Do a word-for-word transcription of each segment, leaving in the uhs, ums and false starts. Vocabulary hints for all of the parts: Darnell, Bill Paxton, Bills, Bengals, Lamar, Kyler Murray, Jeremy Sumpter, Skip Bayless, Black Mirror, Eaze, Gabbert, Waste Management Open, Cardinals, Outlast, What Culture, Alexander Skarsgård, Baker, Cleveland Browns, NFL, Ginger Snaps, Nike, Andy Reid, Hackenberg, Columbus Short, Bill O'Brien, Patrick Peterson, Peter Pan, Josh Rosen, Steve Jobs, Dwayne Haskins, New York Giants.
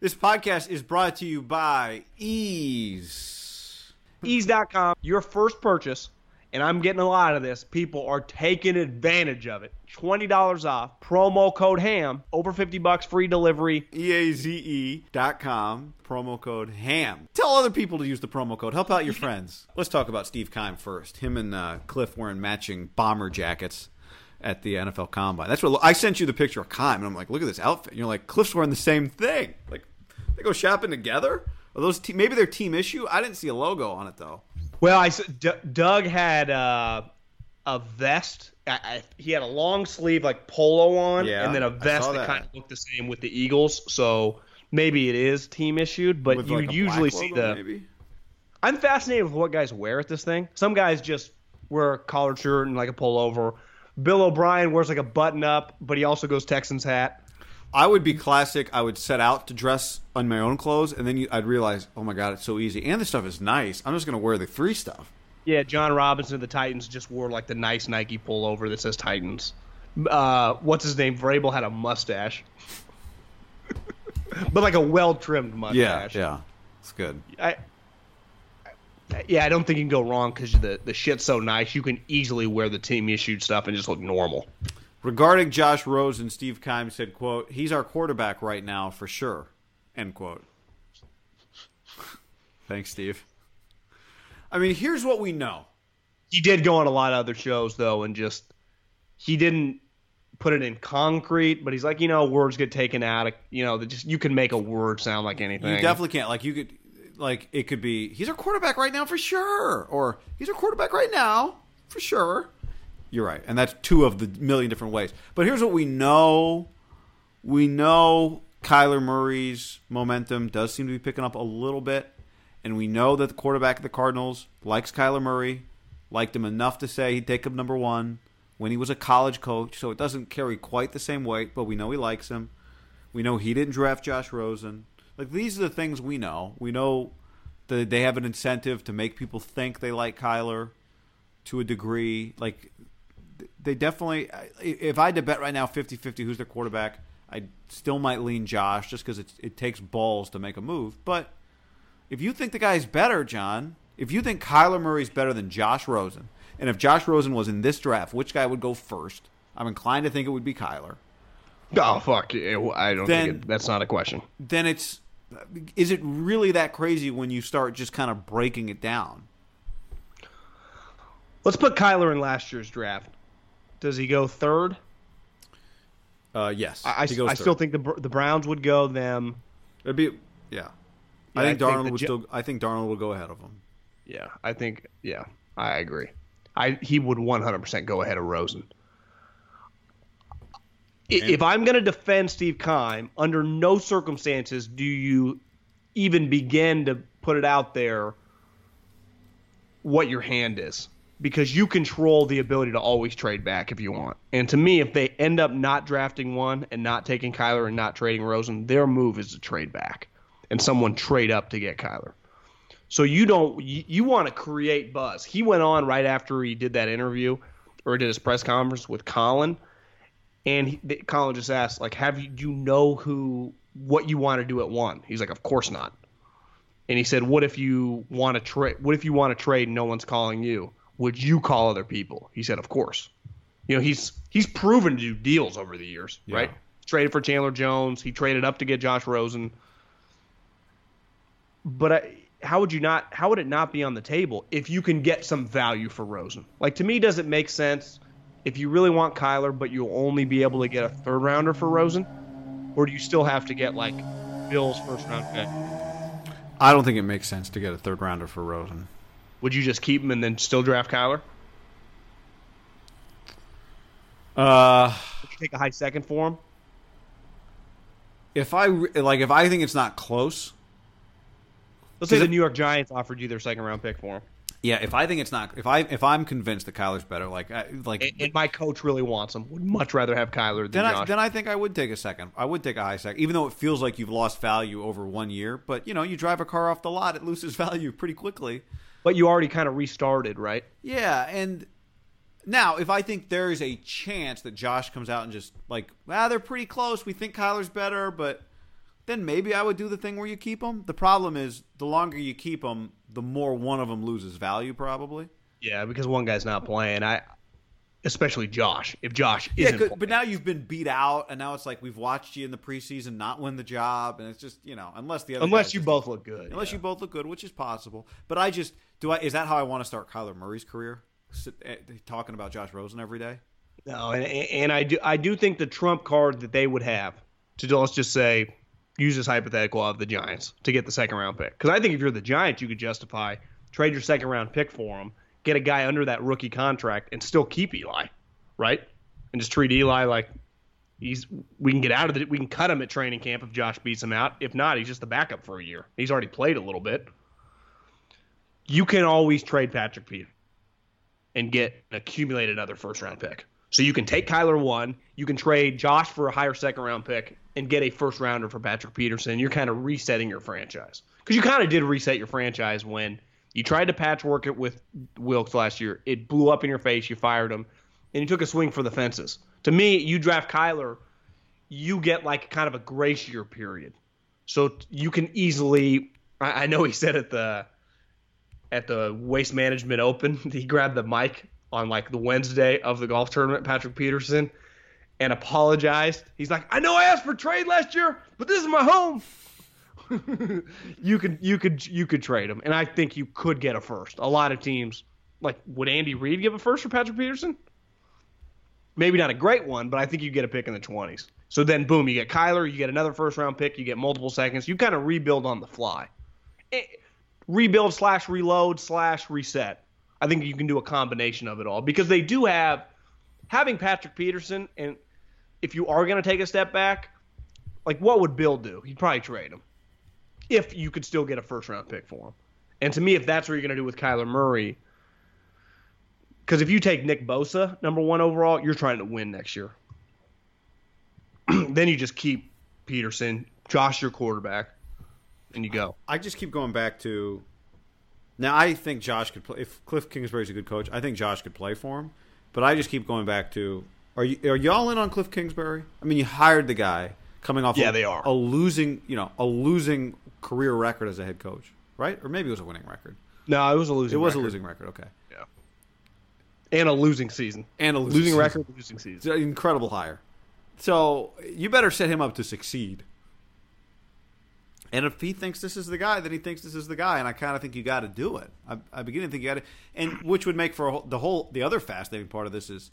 This podcast is brought to you by Eaze. Eaze dot com, your first purchase, and I'm getting a lot of this. People are taking advantage of it. twenty dollars off, promo code HAM, over fifty bucks free delivery. E A Z E dot com, promo code HAM. Tell other people to use the promo code. Help out your friends. Let's talk about Steve Keim first. Him and uh, Kliff wearing matching bomber jackets at the N F L Combine. That's what I sent you the picture of Keim, and I'm like, look at this outfit. And you're like, Kliff's wearing the same thing. Like, they go shopping together? Are those te- maybe they're team issue? I didn't see a logo on it, though. Well, I, D- Doug had uh, a vest. I, I, he had a long sleeve, like, polo on, yeah, and then a vest that, that kind of looked the same with the Eagles. So maybe it is team issued, but with, you like, usually see the maybe? I'm fascinated with what guys wear at this thing. Some guys just wear a collared shirt and, like, a pullover. Bill O'Brien wears, like, a button-up, but he also goes Texans hat. I would be classic. I would set out to dress on my own clothes, and then you, I'd realize, oh, my God, it's so easy. And this stuff is nice. I'm just going to wear the free stuff. Yeah, Jon Robinson of the Titans just wore, like, the nice Nike pullover that says Titans. Uh, what's his name? Vrabel had a mustache. But, like, a well-trimmed mustache. Yeah, yeah. It's good. I, I, yeah, I don't think you can go wrong because the, the shit's so nice. You can easily wear the team-issued stuff and just look normal. Regarding Josh Rosen, Steve Keim said, quote, he's our quarterback right now for sure, end quote. Thanks, Steve. I mean, here's what we know. He did go on a lot of other shows, though, and just he didn't put it in concrete, but he's like, you know, words get taken out of, you know, just you can make a word sound like anything. You definitely can't. Like, you could, like, it could be, he's our quarterback right now for sure, or he's our quarterback right now for sure. You're right, and that's two of the million different ways. But here's what we know. We know Kyler Murray's momentum does seem to be picking up a little bit, and we know that the quarterback of the Cardinals likes Kyler Murray, liked him enough to say he'd take him number one when he was a college coach, so it doesn't carry quite the same weight, but we know he likes him. We know he didn't draft Josh Rosen. Like, these are the things we know. We know that they have an incentive to make people think they like Kyler to a degree. Like, they definitely, if I had to bet right now fifty-fifty who's their quarterback, I still might lean Josh just because it, it takes balls to make a move. But if you think the guy's better, John, if you think Kyler Murray's better than Josh Rosen, and if Josh Rosen was in this draft, which guy would go first? I'm inclined to think it would be Kyler. Oh, fuck. I don't then, think it, that's not a question. Then it's, is it really that crazy when you start just kind of breaking it down? Let's put Kyler in last year's draft. Does he go third? Uh, yes. I, I, I still think the the Browns would go them. It'd be yeah. I yeah, think Darnell would still. I think Darnell will go ahead of him. Yeah, I think. Yeah, I agree. I he would one hundred percent go ahead of Rosen. And if I'm going to defend Steve Keim, under no circumstances do you even begin to put it out there what your hand is. because you control the ability to always trade back if you want. And to me, if they end up not drafting one and not taking Kyler and not trading Rosen, their move is to trade back and someone trade up to get Kyler. So you don't you, you want to create buzz. He went on right after he did that interview or did his press conference with Colin, and he, Colin just asked, like, have you do you know who what you want to do at one? He's like, of course not. And he said, what if you want to trade? What if you want to trade and no one's calling you? Would you call other people? He said, of course. You know, he's he's proven to do deals over the years, yeah. right? Traded for Chandler Jones. He traded up to get Josh Rosen. But I, how would you not? How would it not be on the table if you can get some value for Rosen? Like, to me, does it make sense if you really want Kyler, but you'll only be able to get a third rounder for Rosen? Or do you still have to get, like, Bill's first round pick? I don't think it makes sense to get a third rounder for Rosen. Would you just keep him and then still draft Kyler? Uh, Would you take a high second for him? If I like, if I think it's not close, let's say the it, New York Giants offered you their second round pick for him. Yeah, if I think it's not, if I if I'm convinced that Kyler's better, like I, like, and, and my coach really wants him, would much rather have Kyler than then Josh. I, then I think I would take a second. I would take a high second, even though it feels like you've lost value over one year. But you know, you drive a car off the lot, it loses value pretty quickly. But you already kind of restarted, right? Yeah, and now if I think there is a chance that Josh comes out and just like, ah, they're pretty close, we think Kyler's better, but then maybe I would do the thing where you keep them. The problem is the longer you keep them, the more one of them loses value probably. Yeah, because one guy's not playing, I, especially Josh. If Josh isn't yeah, playing. But now you've been beat out, and now it's like we've watched you in the preseason not win the job, and it's just, you know, unless the other Unless you just, both look good. Unless yeah. you both look good, which is possible. But I just – Do I? Is that how I want to start Kyler Murray's career? Sit, uh, talking about Josh Rosen every day? No, and and I do I do think the trump card that they would have to, let's just say, use this hypothetical of the Giants to get the second round pick. Because I think if you're the Giants, you could justify trade your second round pick for him, get a guy under that rookie contract, and still keep Eli, right? And just treat Eli like he's we can get out of it. We can cut him at training camp if Josh beats him out. If not, he's just the backup for a year. He's already played a little bit. You can always trade Patrick Peterson and get an accumulated another first-round pick. So you can take Kyler one, you can trade Josh for a higher second-round pick and get a first-rounder for Patrick Peterson. You're kind of resetting your franchise. Because you kind of did reset your franchise when you tried to patchwork it with Wilkes last year. It blew up in your face. You fired him. And you took a swing for the fences. To me, you draft Kyler, you get like kind of a grace year period. So you can easily – I know he said at the – at the Waste Management Open, he grabbed the mic on like the Wednesday of the golf tournament, Patrick Peterson, and apologized. He's like, I know I asked for trade last year, but this is my home. you could you could you could trade him. And I think you could get a first. A lot of teams, like, would Andy Reid give a first for Patrick Peterson? Maybe not a great one, but I think you get a pick in the twenties. So then boom, you get Kyler, you get another first round pick, you get multiple seconds, you kind of rebuild on the fly. It, Rebuild slash reload slash reset. I think you can do a combination of it all because they do have having Patrick Peterson. And if you are going to take a step back, like what would Bill do? He'd probably trade him if you could still get a first round pick for him. And to me, if that's what you're going to do with Kyler Murray, because if you take Nick Bosa, number one overall, you're trying to win next year. Then you just keep Peterson, Josh, your quarterback. And you go. I just keep going back to now. I think Josh could play if Kliff Kingsbury's a good coach. I think Josh could play for him, but I just keep going back to are you are y'all in on Kliff Kingsbury? I mean, you hired the guy coming off yeah, a, they are. a losing you know a losing career record as a head coach, right? Or maybe it was a winning record. No, it was a losing. It was record. a losing record. Okay. Yeah. And a losing season. And a losing, losing record. Losing season. It's an incredible hire. So you better set him up to succeed. And if he thinks this is the guy, then he thinks this is the guy, and I kind of think you got to do it. I, I begin to think you got to, and which would make for a whole, the whole the other fascinating part of this is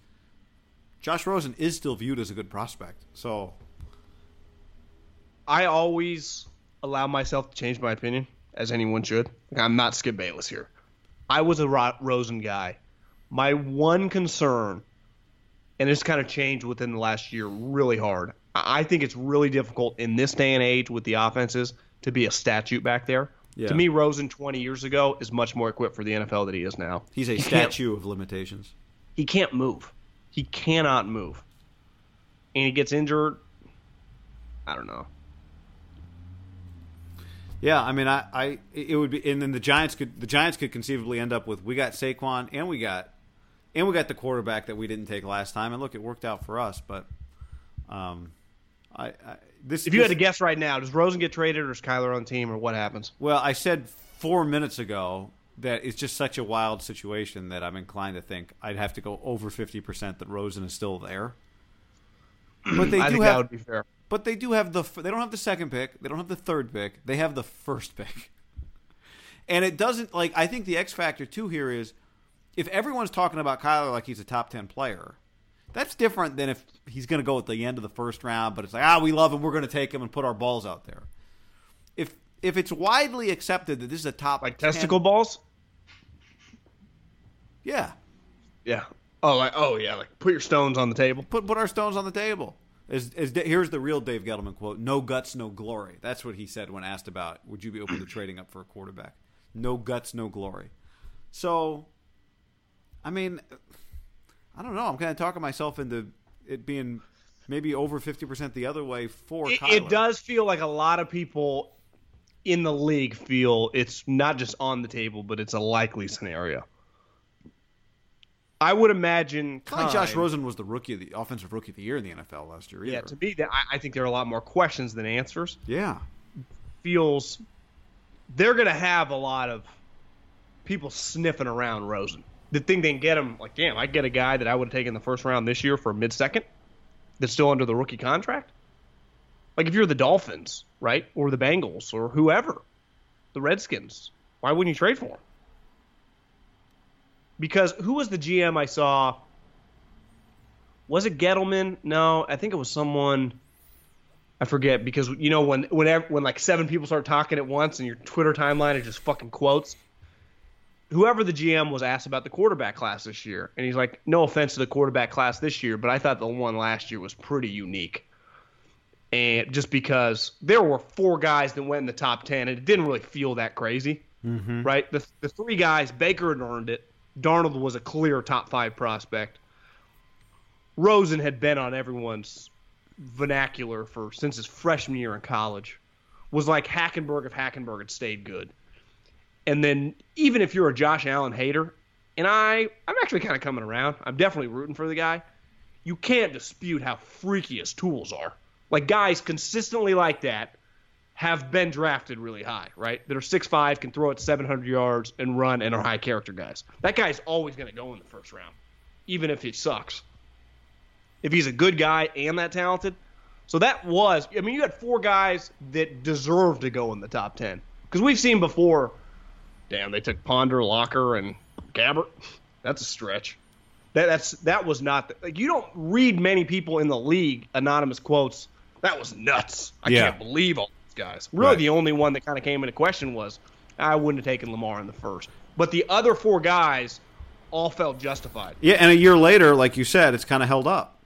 Josh Rosen is still viewed as a good prospect. So I always allow myself to change my opinion, as anyone should. I'm not Skip Bayless here. I was a Rosen guy. My one concern, and it's kind of changed within the last year, really hard. I think it's really difficult in this day and age with the offenses to be a statue back there. Yeah. To me, Rosen twenty years ago is much more equipped for the N F L than he is now. He's a he statue of limitations. He can't move. He cannot move. And he gets injured. I don't know. Yeah, I mean, I, I it would be, and then the Giants could the Giants could conceivably end up with, we got Saquon and we got and we got the quarterback that we didn't take last time, and look, it worked out for us. But um, I, I this if you this, had to guess right now, does Rosen get traded or is Kyler on the team or what happens? Well, I said four minutes ago that it's just such a wild situation that I'm inclined to think I'd have to go over fifty percent that Rosen is still there. But they I do think have, that would be fair. But they do have the – they don't have the second pick. They don't have the third pick. They have the first pick. And it doesn't – like, I think the X factor, too, here is if everyone's talking about Kyler like he's a top ten player, that's different than if he's going to go at the end of the first round, but it's like, ah, we love him. We're going to take him and put our balls out there. If if it's widely accepted that this is a top – Like ten, testicle balls? Yeah. Yeah. Oh, like, oh, yeah. Like, put your stones on the table. Put Put our stones on the table. Is, is, here's the real Dave Gettleman quote, no guts, no glory. That's what he said when asked about, would you be open to trading up for a quarterback? No guts, no glory. So, I mean, I don't know. I'm kind of talking myself into it being maybe over fifty percent the other way for Kyler. It does feel like a lot of people in the league feel it's not just on the table, but it's a likely scenario. I would imagine I think Josh Rosen was the rookie, of the offensive rookie of the year in the N F L last year. Either. Yeah, to me, I think there are a lot more questions than answers. Yeah, feels they're going to have a lot of people sniffing around Rosen. The thing they can get him, like, damn, I get a guy that I would have taken the first round this year for mid-second that's still under the rookie contract. Like if you're the Dolphins, right, or the Bengals, or whoever, the Redskins, why wouldn't you trade for him? Because who was the G M I saw? Was it Gettleman? No, I think it was someone. I forget because, you know, when whenever, when like seven people start talking at once and your Twitter timeline is just fucking quotes. Whoever the G M was asked about the quarterback class this year. And he's like, no offense to the quarterback class this year, but I thought the one last year was pretty unique. And just because there were four guys that went in the top ten, and it didn't really feel that crazy. Mm-hmm. Right? The, the three guys, Baker had earned it. Darnell was a clear top five prospect. Rosen had been on everyone's vernacular for since his freshman year in college. Was like Hackenberg if Hackenberg had stayed good. And then even if you're a Josh Allen hater, and I, I'm actually kind of coming around. I'm definitely rooting for the guy. You can't dispute how freaky his tools are. Like guys consistently like that have been drafted really high, right? That are six five, can throw it seven hundred yards and run and are high character guys. That guy's always going to go in the first round, even if he sucks. If he's a good guy and that talented. So that was, I mean, you had four guys that deserved to go in the top ten. Because we've seen before, damn, they took Ponder, Locker, and Gabbert. That's a stretch. That that's that was not, the, like, you don't read many people in the league, anonymous quotes, that was nuts. I yeah. can't believe all guys. Really right. The only one that kind of came into question was I wouldn't have taken Lamar in the first. But the other four guys all felt justified. Yeah, and a year later, like you said, it's kind of held up.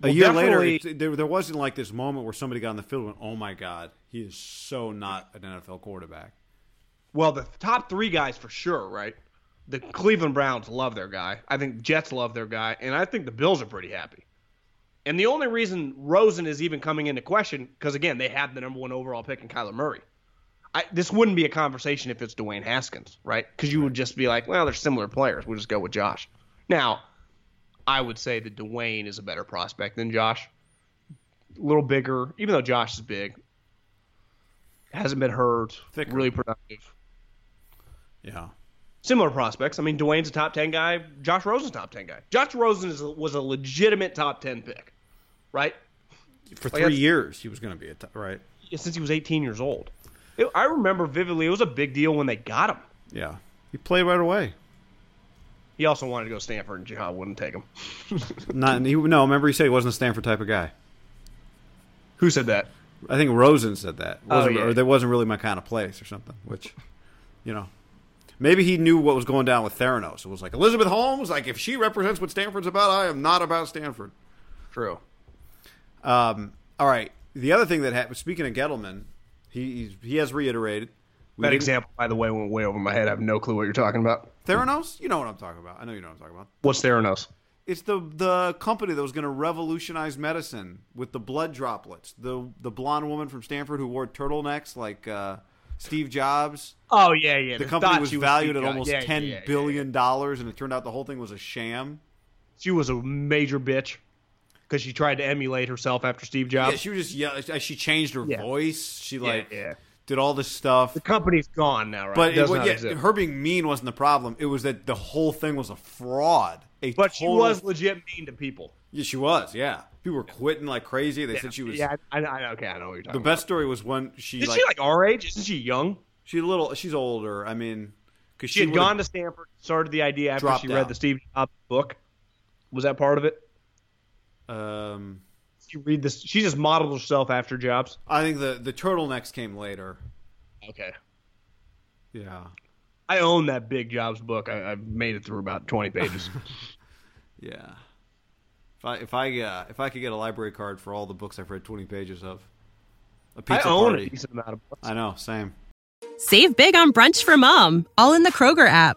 Well, a year later, it, there, there wasn't like this moment where somebody got on the field and went, oh my God, he is so not an N F L quarterback. Well, the top three guys for sure, right? The Cleveland Browns love their guy. I think the Jets love their guy. And I think the Bills are pretty happy. And the only reason Rosen is even coming into question, because, again, they had the number one overall pick in Kyler Murray. I, this wouldn't be a conversation if it's Dwayne Haskins, right? Because you would just be like, well, they're similar players. We'll just go with Josh. Now, I would say that Dwayne is a better prospect than Josh. A little bigger, even though Josh is big. Hasn't been hurt. Thicker. Really productive. Yeah. Similar prospects. I mean, Dwayne's a top ten guy. Josh Rosen's a top ten guy. Josh Rosen is, was a legitimate top ten pick. Right? For three like years, he was going to be a top, right? Since he was eighteen years old. It, I remember vividly, it was a big deal when they got him. Yeah. He played right away. He also wanted to go to Stanford, and Jihad wouldn't take him. Not he, No, remember he said he wasn't a Stanford type of guy. Who said that? I think Rosen said that. Oh, yeah. Or that wasn't really my kind of place or something, which, you know. Maybe he knew what was going down with Theranos. It was like, Elizabeth Holmes, like, if she represents what Stanford's about, I am not about Stanford. True. Um, all right. The other thing that happened, speaking of Gettleman, He he's, he has reiterated. We that example, by the way, went way over my head. I have no clue what you're talking about. Theranos? You know what I'm talking about. I know you know what I'm talking about. What's Theranos? It's the the company that was going to revolutionize medicine with the blood droplets. The the blonde woman from Stanford who wore turtlenecks like uh, Steve Jobs. Oh, yeah, yeah. The, the company was valued was at almost yeah, ten yeah, yeah, billion dollars, yeah, yeah. and it turned out the whole thing was a sham. She was a major bitch because she tried to emulate herself after Steve Jobs. Yeah, she was just yeah. She changed her yeah. voice. She like yeah, yeah. did all this stuff. The company's gone now, right? But it it, yeah, her being mean wasn't the problem. It was that the whole thing was a fraud. A but total... she was legit mean to people. Yeah, she was. Yeah, people were quitting like crazy. They yeah, said she was. Yeah, I, I okay, I know what you're talking. The about. Best story was when she. Is like, she like our age? Isn't she young? She's a little. She's older. I mean, because she, she had gone to Stanford. Started the idea after she down. read the Steve Jobs book. Was that part of it? Um, you read this. She just modeled herself after Jobs. I think the the turtlenecks came later. Okay. Yeah. I own that big Jobs book. I, I've made it through about twenty pages. Yeah. If I if I uh, if I could get a library card for all the books I've read twenty pages of, a pizza I own party. a decent amount of books. I know. Same. Save big on brunch for mom. All in the Kroger app.